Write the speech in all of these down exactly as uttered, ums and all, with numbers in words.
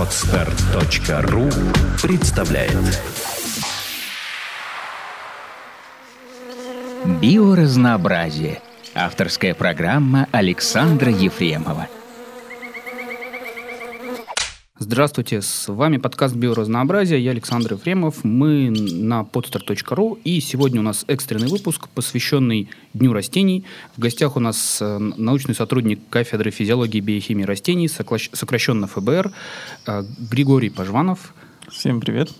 Отстар точка ру представляет «Биоразнообразие». Авторская программа Александра Ефремова. Здравствуйте, с вами подкаст «Биоразнообразие», я Александр Ефремов, мы на podster точка ру, и сегодня у нас экстренный выпуск, посвященный Дню растений. В гостях у нас научный сотрудник кафедры физиологии и биохимии растений, сокращенно эф бэ эр, Григорий Пожванов. Всем привет.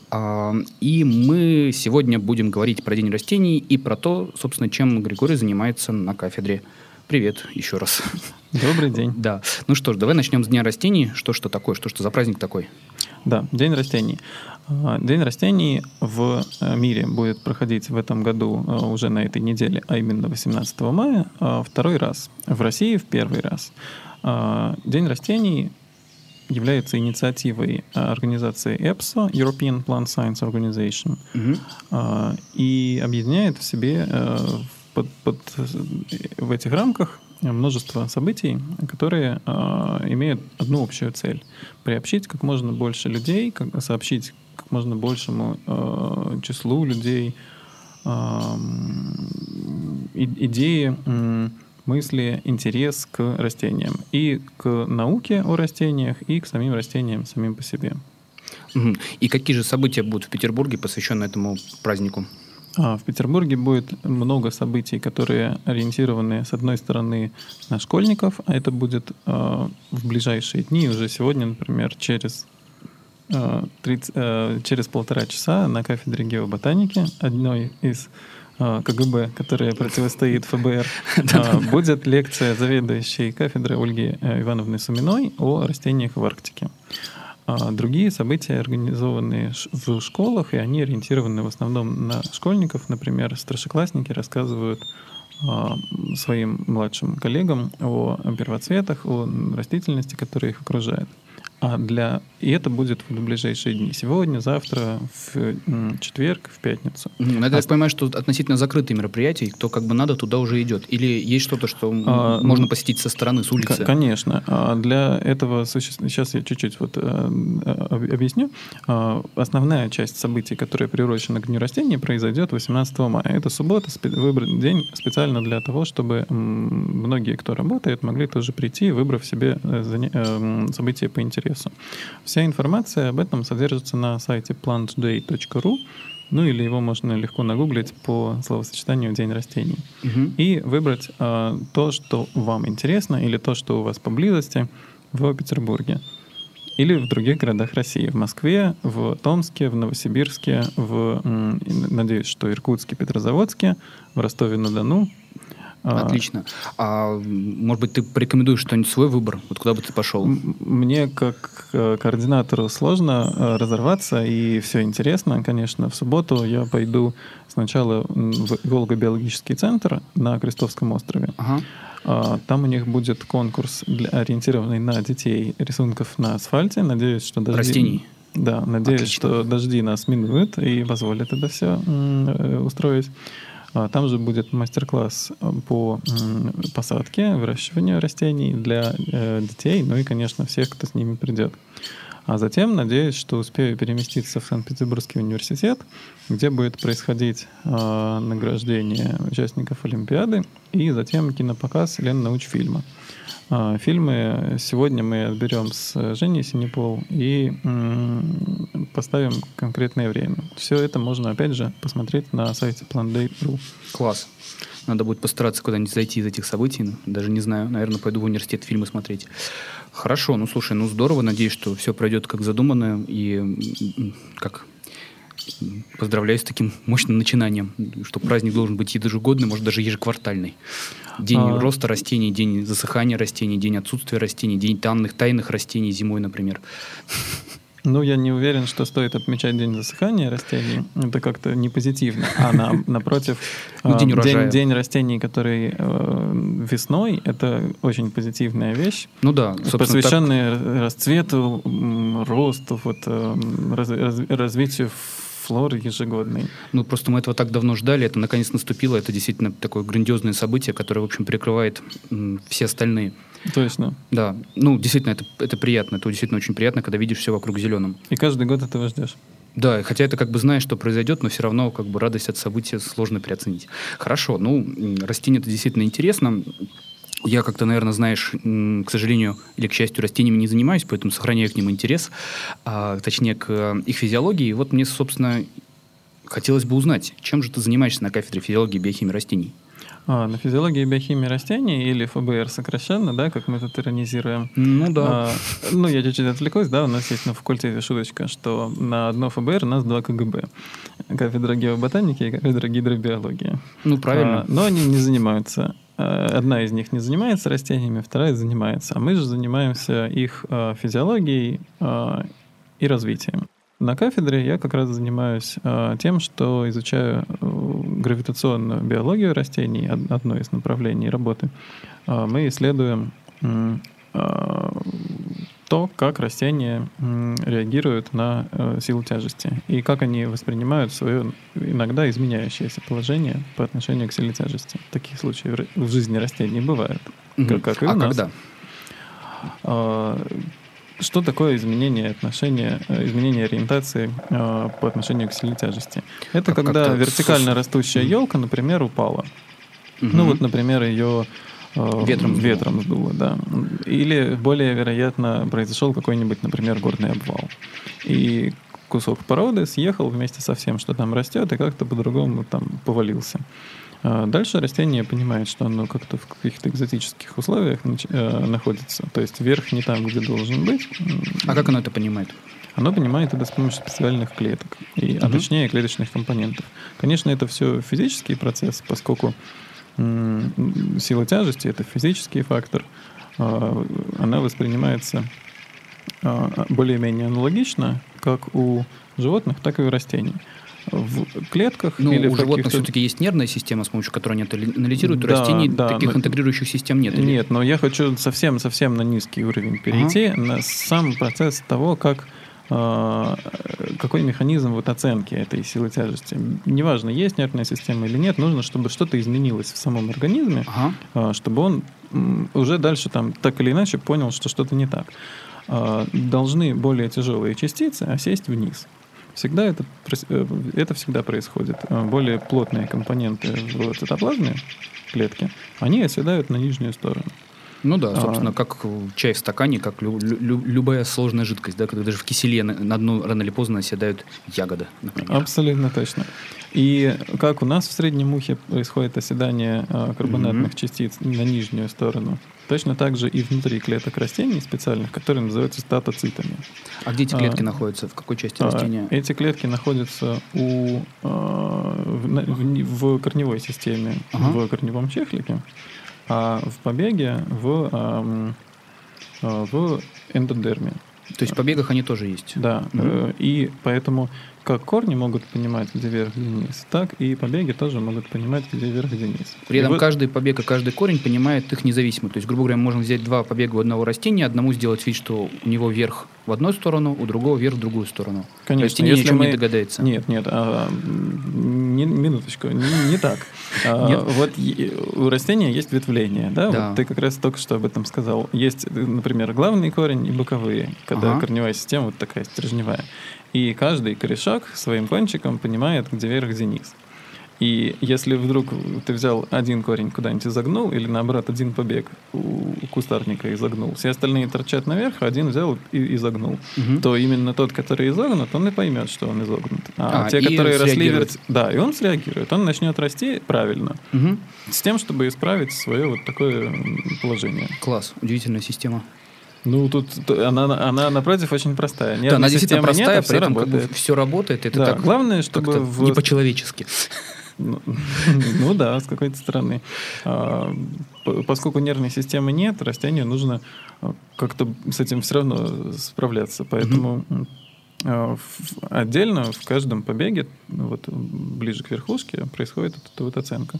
И мы сегодня будем говорить про День растений и про то, собственно, чем Григорий занимается на кафедре. Привет еще раз. Добрый день. Да. Ну что ж, давай начнем с Дня растений. Что ж это такое? Что ж это за праздник такой? Да, День растений. День растений в мире будет проходить в этом году уже на этой неделе, а именно восемнадцатого мая, второй раз. В России в первый раз. День растений является инициативой организации и пи эс о, European Plant Science Organization, угу. и объединяет в себе Под, под, в этих рамках множество событий, которые э, имеют одну общую цель — приобщить как можно больше людей, как, сообщить как можно большему э, числу людей э, идеи, э, мысли, интерес к растениям и к науке о растениях, и к самим растениям самим по себе. И какие же события будут в Петербурге, посвященные этому празднику? В Петербурге будет много событий, которые ориентированы, с одной стороны, на школьников, а это будет э, в ближайшие дни, уже сегодня, например, через, э, тридцать, э, через полтора часа на кафедре геоботаники, одной из э, ка гэ бэ, которая противостоит ФБР, э, будет лекция заведующей кафедры Ольги Ивановны Суминой о растениях в Арктике. Другие события организованы в школах, и они ориентированы в основном на школьников. Например, старшеклассники рассказывают э, своим младшим коллегам о первоцветах, о растительности, которая их окружает. А для... И это будет в ближайшие дни. Сегодня, завтра, в четверг, в пятницу. Ну, я так а... понимаю, что относительно закрытые мероприятия, кто как бы надо, туда уже идет. Или есть что-то, что а, можно посетить со стороны, с улицы? К- конечно. А для этого суще... сейчас я чуть-чуть вот, а, объясню. А, основная часть событий, которая приурочена к Дню растений, произойдет восемнадцатого мая. Это суббота, спе... выбран день специально для того, чтобы многие, кто работает, могли тоже прийти, выбрав себе заня... события по интересу. Вся информация об этом содержится на сайте плант дэй точка ру, ну или его можно легко нагуглить по словосочетанию «День растений», угу. и выбрать э, то, что вам интересно, или то, что у вас поблизости в Петербурге, или в других городах России, в Москве, в Томске, в Новосибирске, в, м, надеюсь, что Иркутске, Петрозаводске, в Ростове-на-Дону. Отлично. А может быть, ты порекомендуешь что-нибудь, свой выбор? Вот куда бы ты пошел? Мне как координатору сложно разорваться, и все интересно. Конечно, в субботу я пойду сначала в Волгобиологический центр на Крестовском острове. Ага. Там у них будет конкурс, ориентированный на детей, рисунков на асфальте. Надеюсь, что дожди... Растений. Да, надеюсь, Отлично. Что дожди нас минуют и позволят это все устроить. Там же будет мастер-класс по посадке, выращиванию растений для детей, ну и, конечно, всех, кто с ними придет. А затем, надеюсь, что успею переместиться в Санкт-Петербургский университет, где будет происходить награждение участников Олимпиады и затем кинопоказ «Леннаучфильма». Фильмы сегодня мы отберем с Женей Синепол и м, поставим конкретное время. Все это можно, опять же, посмотреть на сайте плантдэй точка ру. Класс. Надо будет постараться куда-нибудь зайти из этих событий. Даже не знаю. Наверное, пойду в университет фильмы смотреть. Хорошо. Ну, слушай, ну здорово. Надеюсь, что все пройдет как задумано. И как... Поздравляю с таким мощным начинанием, что праздник должен быть ежегодный, может, даже ежеквартальный. День а... роста растений, день засыхания растений, день отсутствия растений, день тайных, тайных растений зимой, например. Ну, я не уверен, что стоит отмечать день засыхания растений. Это как-то не позитивно. А на, напротив, ну, день, день, день растений, который э, весной, это очень позитивная вещь. Ну да, посвященная так... расцвету, росту, вот, раз, раз, развитию флоры ежегодной. Ну, просто мы этого так давно ждали, это наконец наступило. Это действительно такое грандиозное событие, которое, в общем, прикрывает м, все остальные. Точно. Да. Ну, действительно, это, это приятно. Это действительно очень приятно, когда видишь все вокруг зеленым. И каждый год этого ждешь. Да, хотя это как бы знаешь, что произойдет, но все равно как бы радость от события сложно переоценить. Хорошо, ну, растение это действительно интересно. Я как-то, наверное, знаешь, к сожалению или к счастью, растениями не занимаюсь, поэтому сохраняю к ним интерес, а, точнее, к их физиологии. И вот мне, собственно, хотелось бы узнать, чем же ты занимаешься на кафедре физиологии и биохимии растений? А, на физиологии и биохимии растений, или ФБР сокращенно, да, как мы тут иронизируем. Ну да. А, ну, я чуть-чуть отвлекусь, да, у нас есть на факультете шуточка, что на одно ФБР у нас два КГБ. Кафедра геоботаники и кафедра гидробиологии. Ну, правильно. А, но они не занимаются. Одна из них не занимается растениями, вторая занимается. А мы же занимаемся их физиологией и развитием. На кафедре я как раз занимаюсь тем, что изучаю гравитационную биологию растений, одно из направлений работы. Мы исследуем то, как растения реагируют на силу тяжести и как они воспринимают свое иногда изменяющееся положение по отношению к силе тяжести. Такие случаи в жизни растений бывают, mm-hmm. как и у а нас. Когда? Что такое изменение отношения, изменение ориентации э, по отношению к силе тяжести? Это а когда вертикально с... растущая елка, например, упала. Угу. Ну вот, например, ее э, ветром, ветром сдуло. Да. Или более вероятно произошел какой-нибудь, например, горный обвал. И кусок породы съехал вместе со всем, что там растет, и как-то по-другому там повалился. Дальше растение понимает, что оно как-то в каких-то экзотических условиях находится. То есть верх не там, где должен быть. А как оно это понимает? Оно понимает это с помощью специальных клеток, и, угу. а точнее клеточных компонентов. Конечно, это все физический процесс, поскольку м- сила тяжести — это физический фактор. А- она воспринимается а- более-менее аналогично как у животных, так и у растений. В клетках ну, или у в животных каких-то... все-таки есть нервная система, с помощью которой они анализируют. Да, у растений да, таких но... интегрирующих систем нет. Или... Нет, но я хочу совсем-совсем на низкий уровень перейти, ага. на сам процесс того, как, э, какой механизм вот оценки этой силы тяжести. Неважно, есть нервная система или нет, нужно, чтобы что-то изменилось в самом организме, ага. э, чтобы он м, уже дальше там, так или иначе понял, что что-то не так. Э, должны более тяжелые частицы осесть вниз. Всегда это, это всегда происходит. Более плотные компоненты в цитоплазме клетки, они оседают на нижнюю сторону. Ну да, собственно, а, как чай в стакане, как лю, лю, любая сложная жидкость, да, когда даже в киселе на, на дно рано или поздно оседают ягоды, например. Абсолютно точно. И как у нас в среднем ухе происходит оседание карбонатных mm-hmm. частиц на нижнюю сторону, точно так же и внутри клеток растений специальных, которые называются статоцитами. А где эти клетки а, находятся? В какой части растения? Эти клетки находятся у, а, в, в, в корневой системе, uh-huh. в корневом чехлике, а в побеге в, а, в эндодерме. То есть в побегах они тоже есть? Да. Mm-hmm. И поэтому как корни могут понимать, где вверх, где низ, так и побеги тоже могут понимать, где вверх, где низ. При этом вот... каждый побег и каждый корень понимает их независимо. То есть, грубо говоря, можно взять два побега у одного растения, одному сделать вид, что у него вверх в одну сторону, у другого вверх в другую сторону. Конечно. Растение если ничего мы... не догадается. Нет, нет. А, не, минуточку. Не, не так. А, вот у растения есть ветвление. Да? Да. Вот ты как раз только что об этом сказал. Есть, например, главный корень и боковые, когда ага. корневая система вот такая стержневая. И каждый корешок своим кончиком понимает, где вверх, где низ. И если вдруг ты взял один корень куда-нибудь изогнул, или наоборот, один побег у кустарника изогнул, все остальные торчат наверх, а один взял и изогнул, угу. то именно тот, который изогнут, он и поймет, что он изогнут. А, а те, которые росли... Вер... Да, и он среагирует. Он начнет расти правильно, угу. с тем, чтобы исправить свое вот такое положение. Класс, удивительная система. Ну, тут она, она напротив, очень простая. Нервная да, она действительно простая, нет, а при этом работает. Как бы все работает. Это да, так, главное, чтобы... В... Не по-человечески. Ну да, с какой-то стороны. Поскольку нервной системы нет, растению нужно как-то с этим все равно справляться. Поэтому отдельно в каждом побеге, ближе к верхушке, происходит вот оценка.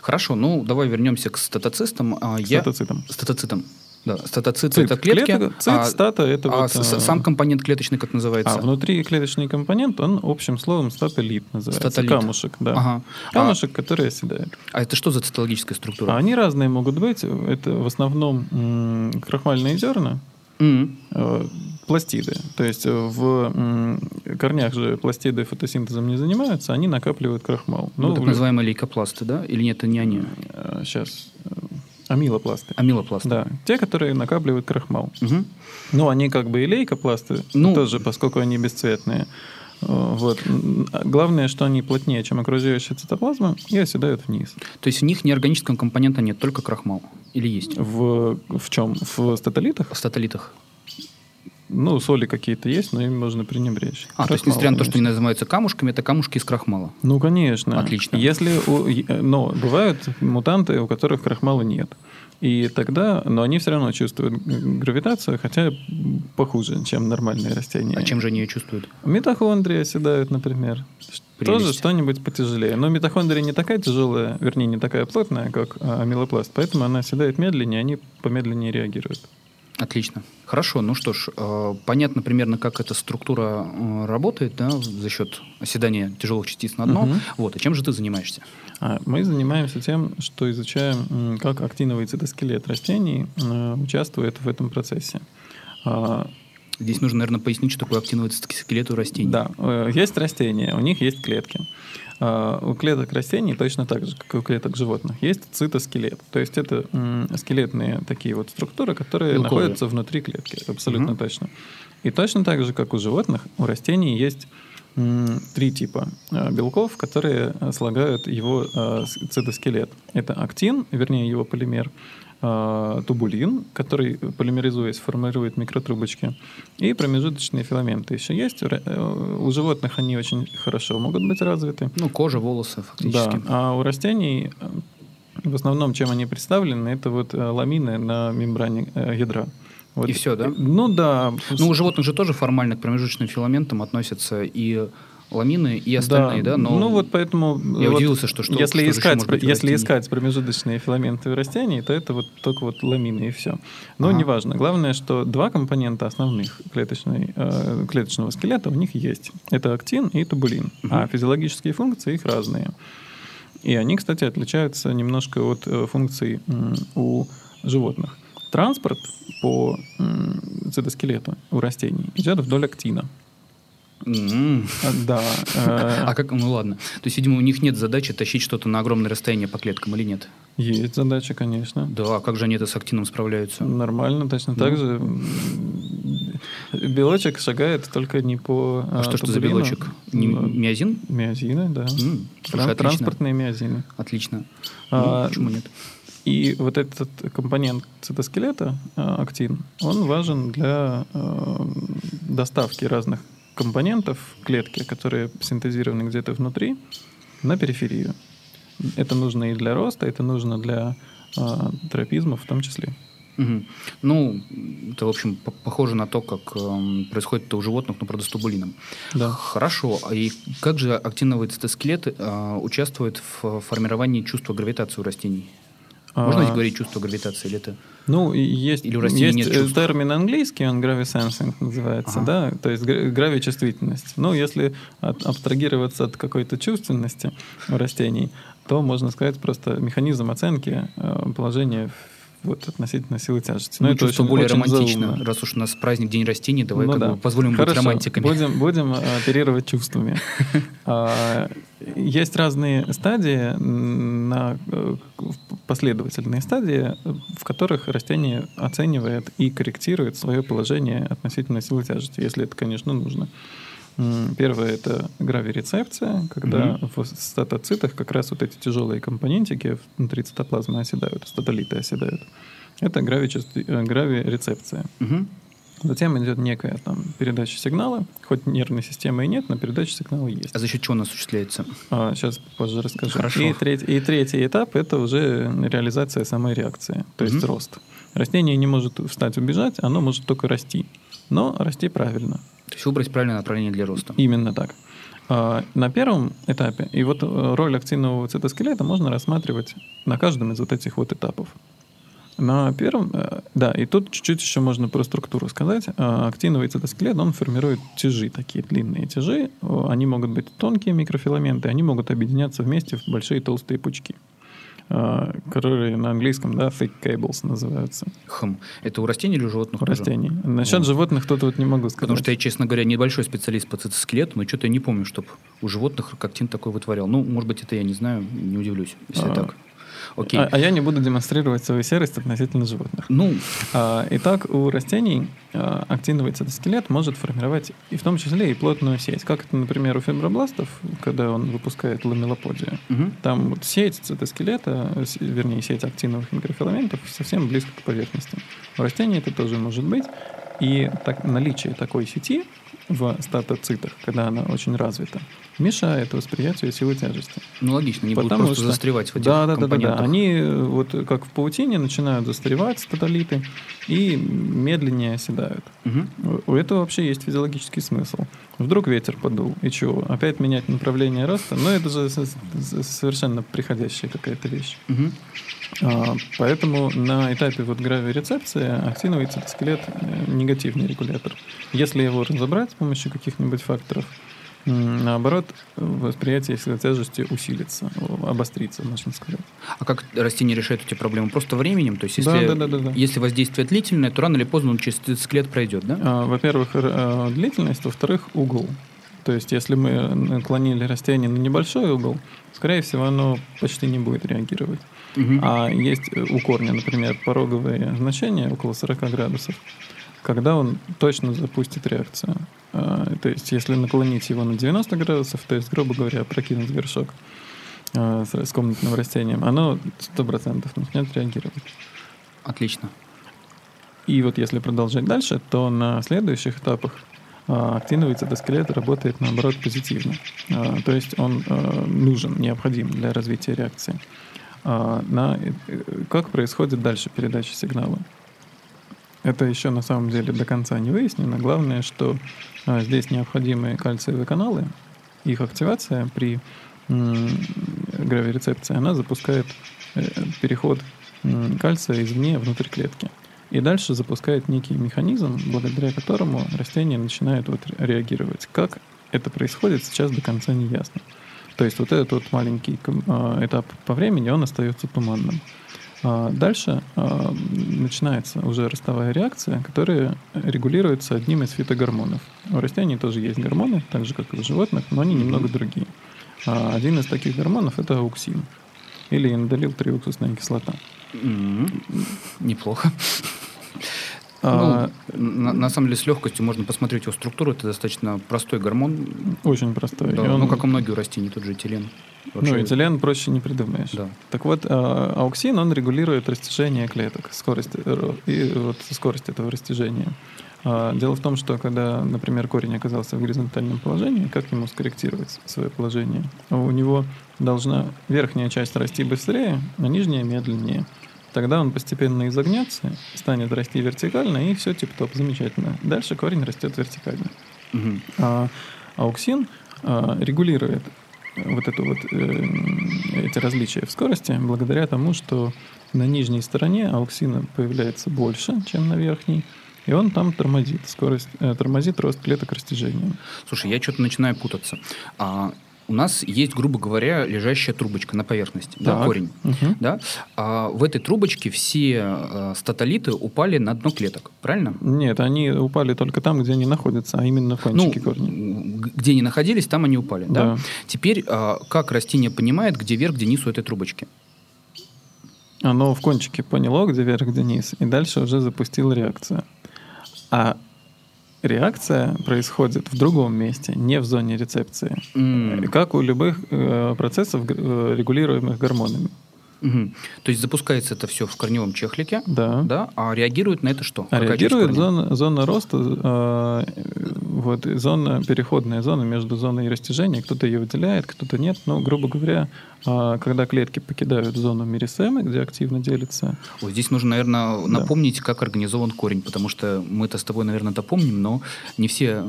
Хорошо, ну давай вернемся к статоцитам. Статоцитам. Статоцитам. Да, статоциты – это клетки. Клетка, цит, а, стата – это а вот… С, сам компонент клеточный как называется? А внутриклеточный компонент, он общим словом статолит называется. Статолит. Камушек, да. Ага. Камушек, а, который оседает. А это что за цитологическая структура? Они разные могут быть. Это в основном м- крахмальные зерна. Mm-hmm. Пластиды. То есть в корнях же пластиды фотосинтезом не занимаются, они накапливают крахмал. Ну, так называемые лейкопласты, да? Или нет, это не они? Сейчас. Амилопласты. Амилопласты. Да. Те, которые накапливают крахмал. Mm-hmm. Ну, они как бы и лейкопласты, ну... тоже, поскольку они бесцветные. Вот. Главное, что они плотнее, чем окружающая цитоплазма, и оседают вниз. То есть в них неорганического компонента нет, только крахмал? Или есть? В, в чем? В статолитах? В статолитах. Ну, соли какие-то есть, но им можно пренебречь. А, крахмал, то есть, несмотря на то, что они называются камушками, это камушки из крахмала? Ну, конечно. Отлично. Если, но бывают мутанты, у которых крахмала нет. И тогда, но они все равно чувствуют гравитацию, хотя похуже, чем нормальные растения. А чем же они ее чувствуют? Митохондрии оседают, например. Прелесть. Тоже что-нибудь потяжелее. Но митохондрия не такая тяжелая, вернее, не такая плотная, как амилопласт, поэтому она оседает медленнее, они помедленнее реагируют. Отлично. Хорошо. Ну что ж, понятно примерно, как эта структура работает, да, за счет оседания тяжелых частиц на дно. Угу. Вот. А чем же ты занимаешься? Мы занимаемся тем, что изучаем, как актиновый цитоскелет растений участвует в этом процессе. Здесь нужно, наверное, пояснить, что такое актиновый цитоскелет у растений. Да. Есть растения, у них есть клетки. У клеток растений точно так же, как и у клеток животных, есть цитоскелет. То есть это м- скелетные такие вот структуры, которые белковые, находятся внутри клетки. Абсолютно угу. точно. И точно так же, как у животных, у растений есть м- три типа белков, которые слагают его э, цитоскелет. Это актин, вернее его полимер, э, тубулин, который, полимеризуясь, формирует микротрубочки, и промежуточные филаменты еще есть. У животных они очень хорошо могут быть развиты. Ну, кожа, волосы фактически. Да. А у растений в основном, чем они представлены, это вот ламины на мембране ядра. Вот. И все, да? Ну, да. Ну, у животных же тоже формально к промежуточным филаментам относятся и ламины, и остальные, да? да? Но ну, вот поэтому... Я вот удивился, что... что если что искать, быть, если искать промежуточные филаменты в растении, то это вот только вот ламины и все. Но ага. неважно. Главное, что два компонента основных клеточной, э, клеточного скелета у них есть. Это актин и тубулин. Угу. А физиологические функции их разные. И они, кстати, отличаются немножко от э, функций э, у животных. Транспорт по э, цитоскелету у растений идет вдоль актина. Mm-hmm. Да. Э... А как, ну ладно. То есть, видимо, у них нет задачи тащить что-то на огромное расстояние по клеткам или нет? Есть задача, конечно. Да, а как же они это с актином справляются? Нормально, точно mm-hmm. так же. Белочек шагает только не по А, а что ж это за белочек? Не, миозин? Миозины, да. Mm-hmm. Слушай, Тран- транспортные миозины. Отлично. А... Ну, почему нет? И вот этот компонент цитоскелета, актин, он важен для э, доставки разных компонентов клетки, которые синтезированы где-то внутри, на периферию. Это нужно и для роста, это нужно для э, тропизма в том числе. Угу. Ну, это, в общем, похоже на то, как э, происходит это у животных, но, правда, с тубулином. Да. Хорошо. И как же актиновый цитоскелет э, участвует в формировании чувства гравитации у растений? Можно здесь говорить чувство гравитации или это? Ну, есть, или у растений есть нет чувств? Термин английский, он грависенсинг называется, ага. да, то есть гравичувствительность. Ну, если от, абстрагироваться от какой-то чувственности у растений, то можно сказать просто механизм оценки положения вот, относительно силы тяжести. Но ну, это чувство очень, более очень романтично. Заумно. Раз уж у нас праздник День растений, давай ну, как да. бы позволим Хорошо. Быть романтиками. Будем, будем оперировать чувствами. Есть разные стадии, на, последовательные стадии, в которых растение оценивает и корректирует свое положение относительно силы тяжести, если это, конечно, нужно. Первое — это грави-рецепция, когда mm-hmm. в статоцитах как раз вот эти тяжелые компонентики внутри цитоплазмы оседают, статолиты оседают. Это грави-рецепция. Mm-hmm. Затем идет некая там, передача сигнала. Хоть нервной системы и нет, но передача сигнала есть. А за счет чего она осуществляется? А, сейчас позже расскажу. Хорошо. И, треть, и третий этап — это уже реализация самой реакции, то mm-hmm. есть рост. Растение не может встать, убежать, оно может только расти. Но расти правильно. То есть выбрать правильное направление для роста. Именно так. На первом этапе, и вот роль актинового цитоскелета можно рассматривать на каждом из вот этих вот этапов. На первом, да, и тут чуть-чуть еще можно про структуру сказать. Актиновый цитоскелет, он формирует тяжи, такие длинные тяжи. Они могут быть тонкие микрофиламенты, они могут объединяться вместе в большие толстые пучки, которые на английском, да, thick cables называются. Хм. Это у растений или у животных? У растений. Насчет вот. животных тут вот не могу сказать. Потому что я, честно говоря, небольшой специалист по цитоскелету, но что-то я не помню, чтобы у животных актин такой вытворял. Ну, может быть, это я не знаю, не удивлюсь, если а... так. Окей. А, а я не буду демонстрировать свою серость относительно животных. Ну. А, итак, у растений а, актиновый цитоскелет может формировать и в том числе и плотную сеть. Как это, например, у фибробластов, когда он выпускает ламелоподию. Угу. Там вот сеть цитоскелета, вернее, сеть актиновых микрофиламентов совсем близко к поверхности. У растений это тоже может быть. И так, наличие такой сети в статоцитах, когда она очень развита, мешает восприятию силы тяжести. Ну, логично, не будут просто что... застревать в этих да, компонентах. Да, да, да. Они, вот как в паутине, начинают застревать статолиты и медленнее оседают. Угу. У этого вообще есть физиологический смысл. Вдруг ветер подул, и чего? Опять менять направление роста? Но это же совершенно приходящая какая-то вещь. Угу. А, поэтому на этапе вот грави-рецепции актиновый цитоскелет негативный регулятор. Если его разобрать с помощью каких-нибудь факторов, наоборот, восприятие силы тяжести усилится, обострится, можно сказать. А как растения решают эти проблемы? Просто временем? То есть, если, да, да, да, да, да. если воздействие длительное, то рано или поздно он через цитоскелет пройдет, да? А, во-первых, длительность, во-вторых, угол. То есть, если мы наклонили растение на небольшой угол, скорее всего, оно почти не будет реагировать. Угу. А есть у корня, например, пороговые значения около сорок градусов, когда он точно запустит реакцию. То есть, если наклонить его на девяносто градусов, то есть, грубо говоря, прокинуть горшок э, с, с комнатным растением, оно сто процентов начнет реагировать. Отлично. И вот если продолжать дальше, то на следующих этапах э, актиновый цитоскелет работает, наоборот, позитивно. Э, то есть, он э, нужен, необходим для развития реакции. Э, на, э, как происходит дальше передача сигнала? Это еще на самом деле до конца не выяснено. Главное, что а, здесь необходимы кальциевые каналы. Их активация при м- гравирецепции, она запускает э, переход м- кальция извне внутрь клетки. И дальше запускает некий механизм, благодаря которому растение начинает вот, реагировать. Как это происходит, сейчас до конца не ясно. То есть вот этот вот маленький э, этап по времени, он остается туманным. Дальше э, начинается уже ростовая реакция, которая регулируется одним из фитогормонов. У растений тоже есть гормоны, так же, как и у животных, но они немного другие. А один из таких гормонов – это ауксин, или индолилтриуксусная кислота. Mm-hmm. Неплохо. Ну, на, на самом деле, с легкостью можно посмотреть его структуру. Это достаточно простой гормон. Очень простой. Да, он... Ну, как и многие у растений, тот же этилен. Вообще... Ну, этилен проще не придумаешь. Да. Так вот, ауксин, он регулирует растяжение клеток, скорость, и вот скорость этого растяжения. Дело в том, что когда, например, корень оказался в горизонтальном положении, как ему скорректировать свое положение? У него должна верхняя часть расти быстрее, а нижняя медленнее. Тогда он постепенно изогнется, станет расти вертикально, и все тип-топ, замечательно. Дальше корень растет вертикально. Угу. А ауксин а, регулирует вот, это вот э, эти различия в скорости благодаря тому, что на нижней стороне ауксина появляется больше, чем на верхней, и он там тормозит, скорость, э, тормозит рост клеток растяжения. Слушай, я что-то начинаю путаться. А... У нас есть, грубо говоря, лежащая трубочка на поверхности, да, корень. Угу. Да? А в этой трубочке все статолиты упали на дно клеток, правильно? Нет, они упали только там, где они находятся, а именно в кончике ну, корня. Где они находились, там они упали. Да. Да? Теперь как растение понимает, где верх, где низ у этой трубочки? Оно в кончике поняло, где верх, где низ, и дальше уже запустило реакцию. А реакция происходит в другом месте, не в зоне рецепции, mm. как у любых э, процессов, э, регулируемых гормонами. Mm-hmm. То есть запускается это все в корневом чехлике, да. Да? А реагирует на это что? А реагирует зона, зона роста э, Вот, и зона, переходная зона между зоной и растяжения, кто-то ее выделяет, кто-то нет. Но, грубо говоря, когда клетки покидают зону меристемы, где активно делится... Ой, здесь нужно, наверное, напомнить, да. как организован корень, потому что мы-то с тобой, наверное, это помним, но не все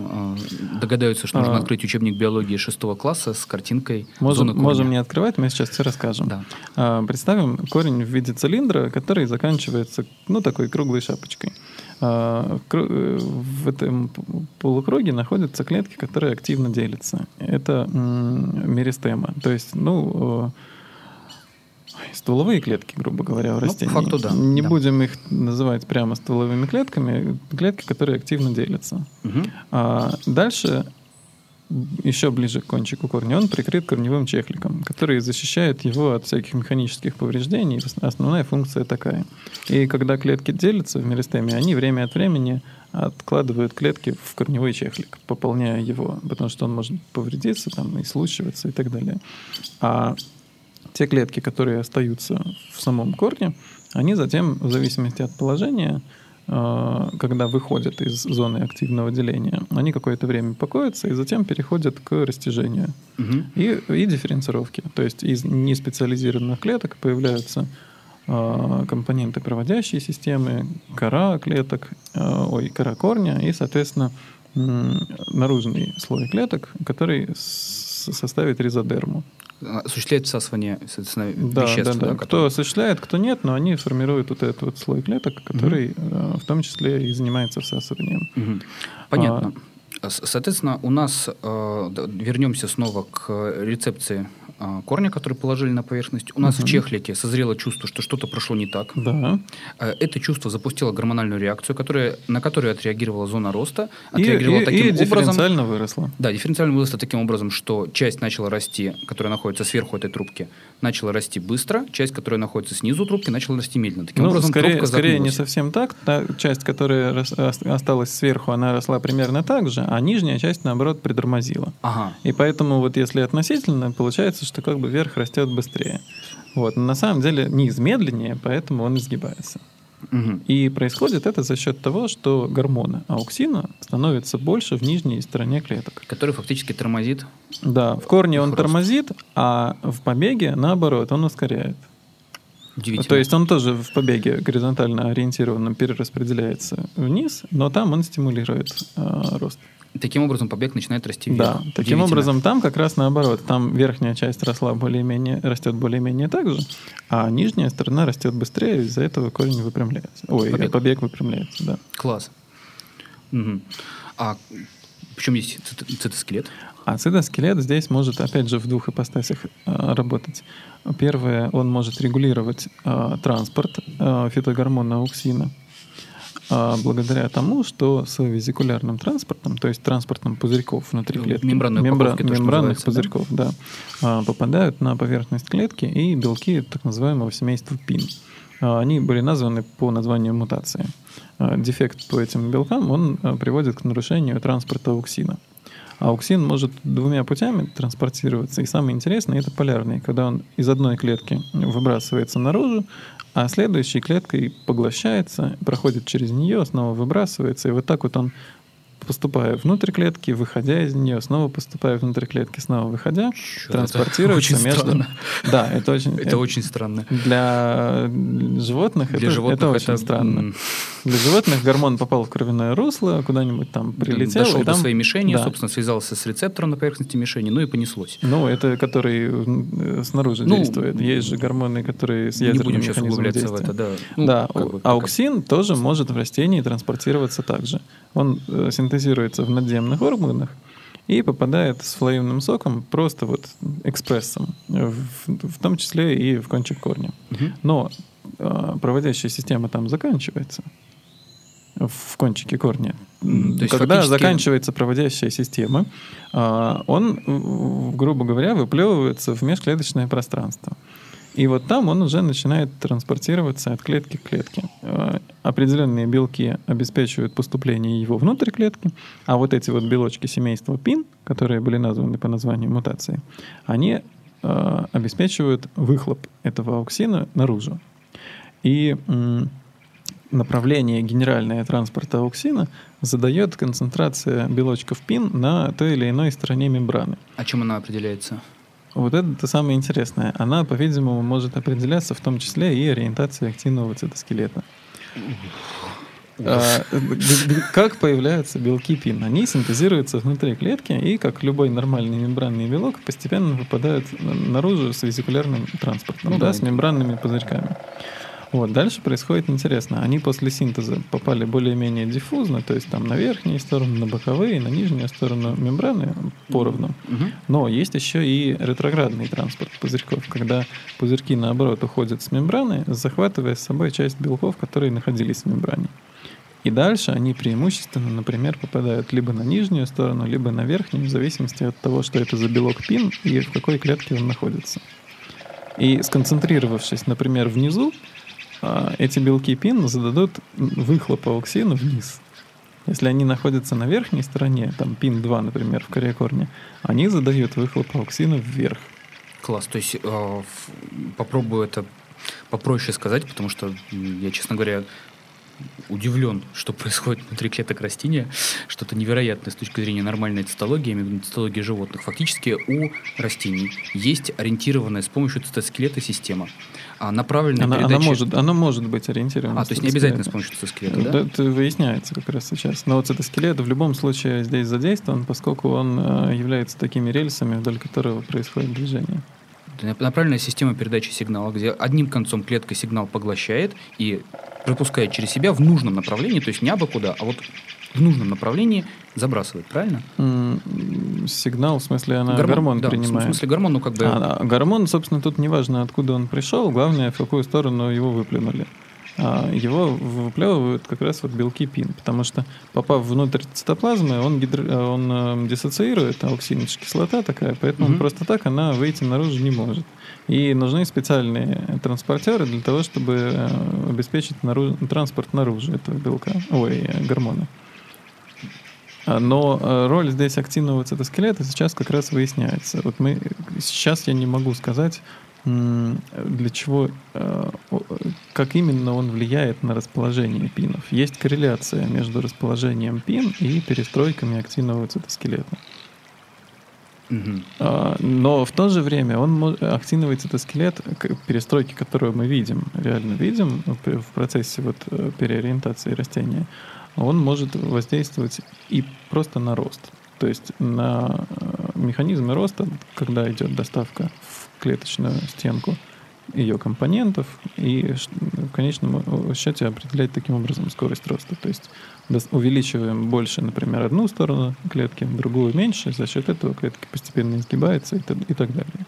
догадаются, что нужно а... открыть учебник биологии шестого класса с картинкой можем, зоны корня. Можем не открывать, мы сейчас все расскажем. Да. Представим корень в виде цилиндра, который заканчивается, ну, такой круглой шапочкой. В этом полукруге находятся клетки, которые активно делятся. Это меристема. То есть, ну, стволовые клетки, грубо говоря, у растений. Ну, по факту, да. Не да. будем их называть прямо стволовыми клетками. Клетки, которые активно делятся. Угу. А дальше, еще ближе к кончику корня, он прикрыт корневым чехликом, который защищает его от всяких механических повреждений. Основная функция такая. И когда клетки делятся в меристеме, они время от времени откладывают клетки в корневой чехлик, пополняя его, потому что он может повредиться, там, и случиваться, и так далее. А те клетки, которые остаются в самом корне, они затем, в зависимости от положения, когда выходят из зоны активного деления, они какое-то время покоятся и затем переходят к растяжению угу. и, и дифференцировке. То есть из неспециализированных клеток появляются компоненты проводящей системы, кора клеток, ой, кора корня и, соответственно, наружный слой клеток, который составит ризодерму. Осуществляет всасывание, соответственно, да, веществ. Да, да. Да, кто которые... осуществляет, кто нет, но они формируют вот этот вот слой клеток, который угу. в том числе и занимается всасыванием. Угу. Понятно. А... Соответственно, у нас э, вернемся снова к рецепции корня, который положили на поверхность. У нас uh-huh. в чехлике созрело чувство, что что-то прошло не так. Да. Это чувство запустило гормональную реакцию, которая, на которую отреагировала зона роста. Отреагировала и, таким и, и образом, дифференциально выросла. Да, дифференциально выросла таким образом, что часть начала расти, которая находится сверху этой трубки, начала расти быстро, часть, которая находится снизу трубки, начала расти медленно. Таким ну, образом, скорее, трубка загнулась. Скорее не совсем так. Та часть, которая рос, осталась сверху, она росла примерно так же, а нижняя часть, наоборот, притормозила. Ага. И поэтому, вот если относительно, получается, что как бы верх растет быстрее. Вот. Но на самом деле низ медленнее, поэтому он изгибается. Угу. И происходит это за счет того, что гормона ауксина становится больше в нижней стороне клеток. Который фактически тормозит. Да, в корне он тормозит, а в побеге, наоборот, он ускоряет. То есть он тоже в побеге горизонтально ориентированно перераспределяется вниз, но там он стимулирует э, рост. Таким образом побег начинает расти вверх. Да, таким образом там как раз наоборот. Там верхняя часть росла более-менее, растет более-менее так же, а нижняя сторона растет быстрее, из-за этого корень выпрямляется. Ой, побег, побег выпрямляется, да. Класс. Угу. А в чем есть цит- цитоскелет? А цитоскелет здесь может, опять же, в двух ипостасях э, работать. Первое, он может регулировать э, транспорт э, фитогормона ауксина, благодаря тому, что с везикулярным транспортом, то есть транспортом пузырьков внутри клетки, мембранных, мембра... то, мембранных пузырьков, да? Да, попадают на поверхность клетки и белки так называемого семейства ПИН. Они были названы по названию мутации. Дефект по этим белкам, он приводит к нарушению транспорта ауксина. Ауксин может двумя путями транспортироваться, и самое интересное — это полярный, когда он из одной клетки выбрасывается наружу, а следующей клеткой поглощается, проходит через нее, снова выбрасывается, и вот так вот он, поступая внутрь клетки, выходя из нее, снова поступая внутрь клетки, снова выходя, Чё, транспортируется это между... Странно. Да, это очень... Это, это очень странно. Для животных, для это, животных это очень это... странно. Для животных гормон попал в кровяное русло, куда-нибудь там прилетел. Дошел и там... до своей мишени, да. собственно, связался с рецептором на поверхности мишени, ну и понеслось. Ну, это который снаружи ну, действует. Есть же гормоны, которые с ядерным механизмом действия. Не будем сейчас углубляться в это, да. Ну, да, как бы, ауксин как... тоже может в растении транспортироваться также. Он синтезирует в надземных органах и попадает с флоемным соком просто вот экспрессом, в, в том числе и в кончик корня. Угу. Но э, проводящая система там заканчивается, в кончике корня. Mm, то есть когда фактически... заканчивается проводящая система, э, он, грубо говоря, выплевывается в межклеточное пространство. И вот там он уже начинает транспортироваться от клетки к клетке. Определенные белки обеспечивают поступление его внутрь клетки, а вот эти вот белочки семейства ПИН, которые были названы по названию мутации, они э, обеспечивают выхлоп этого ауксина наружу. И м- направление генеральное транспорта ауксина задает концентрация белочков ПИН на той или иной стороне мембраны. А чем она определяется? Вот это самое интересное. Она, по-видимому, может определяться в том числе и ориентацией актинового цитоскелета. А, как появляются белки ПИН? Они синтезируются внутри клетки и, как любой нормальный мембранный белок, постепенно выпадают наружу с везикулярным транспортом, ну, да, да, с мембранными пузырьками. Вот, дальше происходит интересно. Они после синтеза попали более-менее диффузно, то есть там на верхние стороны, на боковые, на нижнюю сторону мембраны поровну. Mm-hmm. Но есть еще и ретроградный транспорт пузырьков, когда пузырьки, наоборот, уходят с мембраны, захватывая с собой часть белков, которые находились в мембране. И дальше они преимущественно, например, попадают либо на нижнюю сторону, либо на верхнюю, в зависимости от того, что это за белок ПИН и в какой клетке он находится. И сконцентрировавшись, например, внизу, эти белки ПИН зададут выхлоп ауксина вниз. Если они находятся на верхней стороне, там пин два, например, в коре корня, они задают выхлоп ауксина вверх. Класс, то есть э, попробую это попроще сказать, потому что я, честно говоря, удивлен, что происходит внутри клеток растения. Что-то невероятное с точки зрения нормальной цитологии, цитологии животных. Фактически у растений есть ориентированная с помощью цитоскелета система. А направленная она, передача... она, может, она может быть ориентирована. А, то есть не обязательно с помощью цитоскелета, да? Это выясняется как раз сейчас. Но цитоскелет в любом случае здесь задействован, поскольку он является такими рельсами, вдоль которого происходит движение. Направленная система передачи сигнала, где одним концом клетка сигнал поглощает и пропускает через себя в нужном направлении, то есть не абы куда, а вот в нужном направлении забрасывает, правильно? Сигнал, в смысле, она гормон, гормон да, принимает. В смысле гормон, ну как бы... А, гормон, собственно, тут неважно, откуда он пришел, главное, в какую сторону его выплюнули. Его выплевывают как раз вот белки ПИН, потому что, попав внутрь цитоплазмы, он, гидро... он диссоциирует, ауксин — это же кислота такая, поэтому mm-hmm. просто так она выйти наружу не может. И нужны специальные транспортеры для того, чтобы обеспечить наружу... транспорт наружу этого белка, ой, гормона. Но роль здесь актинового цитоскелета сейчас как раз выясняется. Вот мы... Сейчас я не могу сказать, для чего, как именно он влияет на расположение ПИНов. Есть корреляция между расположением ПИН и перестройками актинового цитоскелета. Mm-hmm. Но в то же время он, актиновый цитоскелет, перестройки, которую мы видим, реально видим в процессе вот переориентации растения, он может воздействовать и просто на рост. То есть на механизмы роста, когда идет доставка в клеточную стенку ее компонентов, и в конечном счете определять таким образом скорость роста. То есть увеличиваем больше, например, одну сторону клетки, другую меньше, за счет этого клетка постепенно изгибается и так далее.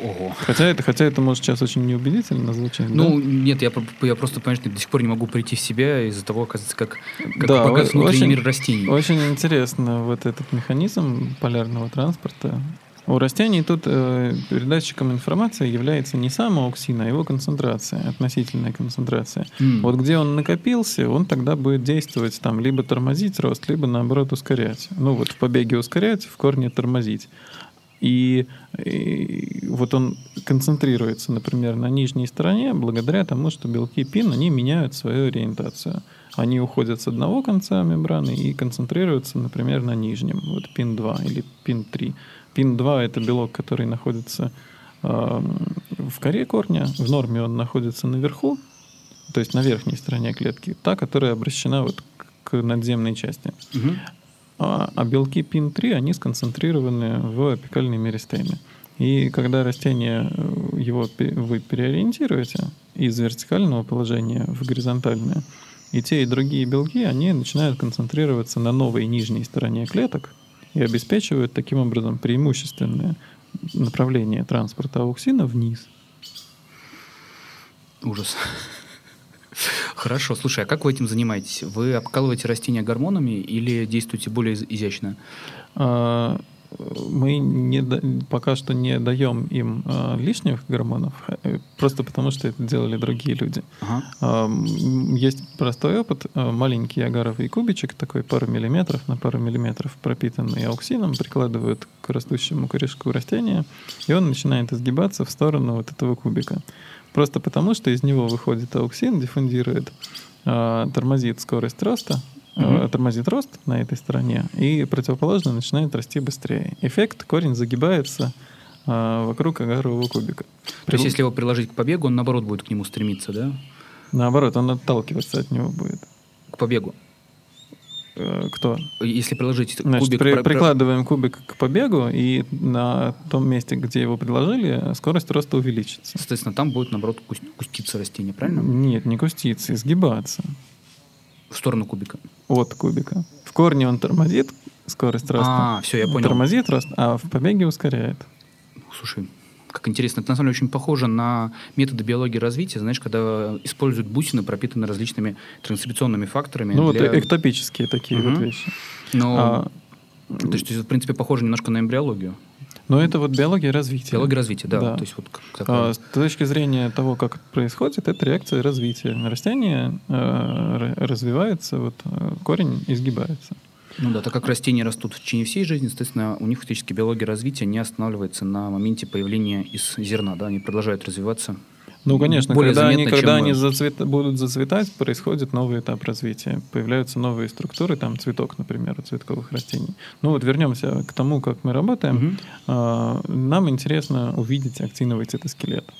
Ого. Хотя это, хотя это может сейчас очень неубедительно звучать. Ну, да? Нет, я, я просто, конечно, до сих пор не могу прийти в себя из-за того, оказывается, как, как да, богат внутренний мир растений. Очень интересно вот этот механизм полярного транспорта. У растений тут э, передатчиком информации является не сам ауксин, а его концентрация, относительная концентрация. Mm. Вот где он накопился, он тогда будет действовать там, либо тормозить рост, либо наоборот ускорять. Ну вот в побеге ускорять, в корне тормозить. И, и вот он концентрируется, например, на нижней стороне благодаря тому, что белки ПИН, они меняют свою ориентацию. Они уходят с одного конца мембраны и концентрируются, например, на нижнем, вот пин два или пин три. пин два — это белок, который находится э, в коре корня, в норме он находится наверху, то есть на верхней стороне клетки, та, которая обращена вот к надземной части. Угу. А белки пин три, они сконцентрированы в апикальной меристеме. И когда растение его вы переориентируете из вертикального положения в горизонтальное, и те, и другие белки, они начинают концентрироваться на новой нижней стороне клеток и обеспечивают таким образом преимущественное направление транспорта ауксина вниз. Ужас. Хорошо, слушай, а как вы этим занимаетесь? Вы обкалываете растения гормонами или действуете более изящно? Мы не, пока что не даем им лишних гормонов, просто потому что это делали другие люди. Ага. Есть простой опыт. Маленький агаровый кубичек, такой пару миллиметров на пару миллиметров, пропитанный ауксином, прикладывают к растущему корешку растения, и он начинает изгибаться в сторону вот этого кубика. Просто потому, что из него выходит ауксин, диффундирует, тормозит скорость роста, угу. тормозит рост на этой стороне, и противоположно начинает расти быстрее. Эффект, корень загибается вокруг агарового кубика. То есть, если его приложить к побегу, он, наоборот, будет к нему стремиться, да? Наоборот, он отталкиваться от него будет. К побегу? Кто? Если приложить Значит, кубик... При, прикладываем кубик к побегу, и на том месте, где его приложили, скорость роста увеличится. Соответственно, там будет, наоборот, куститься растение, правильно? Нет, не куститься, изгибаться. В сторону кубика? От кубика. В корне он тормозит скорость роста. А, все, я понял. Тормозит рост, а в побеге ускоряет. Слушай, как интересно. Это, на самом деле, очень похоже на методы биологии развития, знаешь, когда используют бусины, пропитанные различными трансляционными факторами. Ну, для... вот эктопические такие угу. вот вещи. Но, а... то есть, в принципе, похоже немножко на эмбриологию. Но это вот биология развития. Биология развития, да. да. То есть, вот такая... а, с точки зрения того, как это происходит, это реакция развития. Растение э, развивается, вот, корень изгибается. Ну да, так как растения растут в течение всей жизни, естественно, у них фактически биология развития не останавливается на моменте появления из зерна, да, они продолжают развиваться. Ну, конечно, более когда заметно, они, когда они зацвет... будут зацветать, происходит новый этап развития, появляются новые структуры, там цветок, например, у цветковых растений. Ну вот вернемся к тому, как мы работаем. Угу. Нам интересно увидеть актиновый цитоскелет.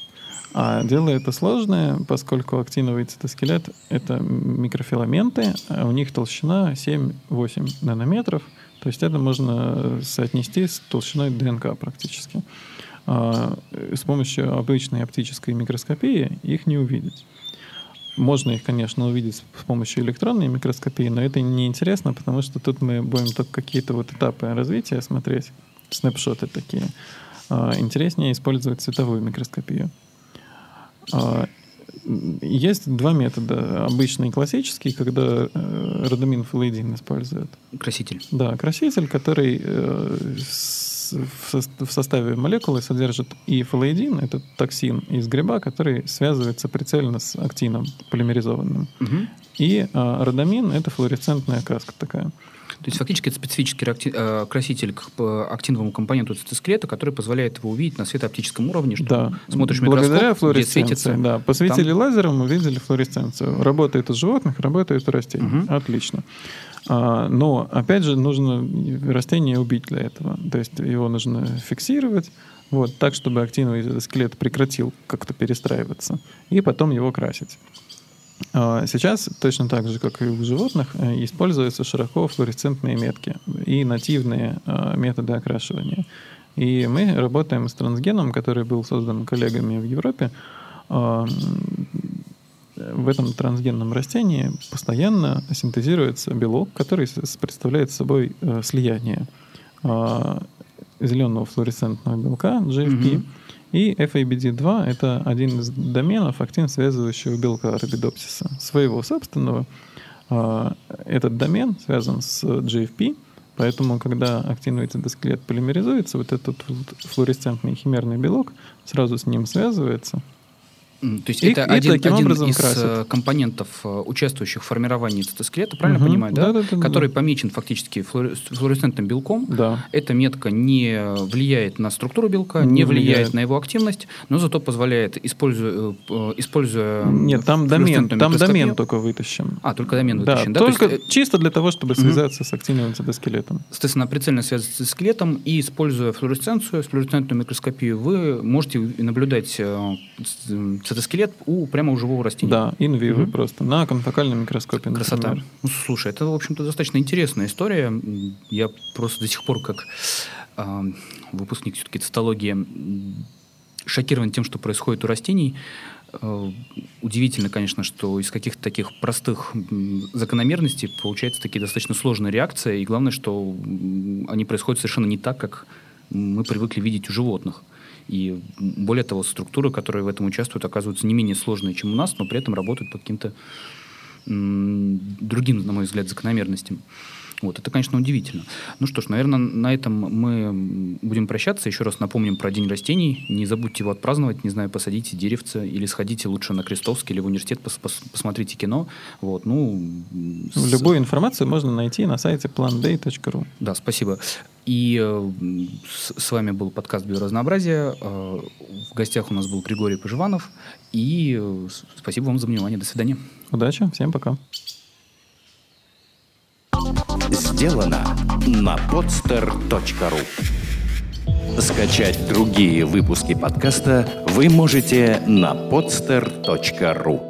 А дело это сложное, поскольку актиновый цитоскелет — это микрофиламенты, а у них толщина семь-восемь нанометров, то есть это можно соотнести с толщиной ДНК практически. А с помощью обычной оптической микроскопии их не увидеть. Можно их, конечно, увидеть с помощью электронной микроскопии, но это неинтересно, потому что тут мы будем только какие-то вот этапы развития смотреть, снапшоты такие. А интереснее использовать цветовую микроскопию. Есть два метода. Обычный и классический, когда родомин фалоидин используют. Краситель. Да, краситель, который в составе молекулы содержит и фалоидин, это токсин из гриба, который связывается прицельно с актином полимеризованным. Угу. И родомин — это флуоресцентная краска такая. То есть фактически это специфический реакти... краситель к актиновому компоненту цитоскелета, который позволяет его увидеть на светооптическом уровне, что да. смотришь микроскоп, где светится. Да. Посветили там... лазером, увидели флуоресценцию. Работает у животных, работает у растений. Угу. Отлично. А, но, опять же, нужно растение убить для этого. То есть его нужно фиксировать вот, так, чтобы актиновый цитоскелет прекратил как-то перестраиваться. И потом его красить. Сейчас точно так же, как и у животных, используются широко флуоресцентные метки и нативные методы окрашивания. И мы работаем с трансгеном, который был создан коллегами в Европе. В этом трансгенном растении постоянно синтезируется белок, который представляет собой слияние зеленого флуоресцентного белка джи эф пи. Угу. И эф а би ди два — это один из доменов актин-связывающего белка рабидопсиса, своего собственного. Этот домен связан с джи эф пи, поэтому, когда актиновый цитоскелет полимеризуется, вот этот флуоресцентный химерный белок сразу с ним связывается. То есть и, это и один, один из красит. компонентов, участвующих в формировании цитоскелета, правильно угу. понимаю, да? Да, да, да, который да. помечен фактически флуоресцентным белком. Да. Эта метка не влияет на структуру белка, не, не влияет. влияет на его активность, но зато позволяет, используя, используя Нет, там домен, там домен только вытащим. А, только домен да, вытащим. Да, только то есть, чисто для того, чтобы угу. связаться с активным цитоскелетом. Соответственно, прицельно связаться с цитоскелетом и, используя флуоресценцию, флуоресцентную микроскопию, вы можете наблюдать цитоскелет у, прямо у живого растения. Да, инвиво угу. просто, на конфокальном микроскопе. Красота. Например. Ну, слушай, это, в общем-то, достаточно интересная история. Я просто до сих пор, как э, выпускник все-таки цитологии, шокирован тем, что происходит у растений. Э, удивительно, конечно, что из каких-то таких простых закономерностей получается такие достаточно сложные реакции, и главное, что они происходят совершенно не так, как мы привыкли видеть у животных. И более того, структуры, которые в этом участвуют, оказываются не менее сложные, чем у нас, но при этом работают по каким-то м- другим, на мой взгляд, закономерностям. Вот. Это, конечно, удивительно. Ну что ж, наверное, на этом мы будем прощаться. Еще раз напомним про День растений. Не забудьте его отпраздновать. Не знаю, посадите деревце или сходите лучше на Крестовский или в университет, пос- пос- посмотрите кино. Вот. Ну, с... Любую информацию можно найти на сайте плантдэй точка ру. Да, спасибо. И с вами был подкаст «Биоразнообразие». В гостях у нас был Григорий Пожванов. И спасибо вам за внимание. До свидания. Удачи. Всем пока. Сделано на подстер точка ру. Скачать другие выпуски подкаста вы можете на подстер точка ру.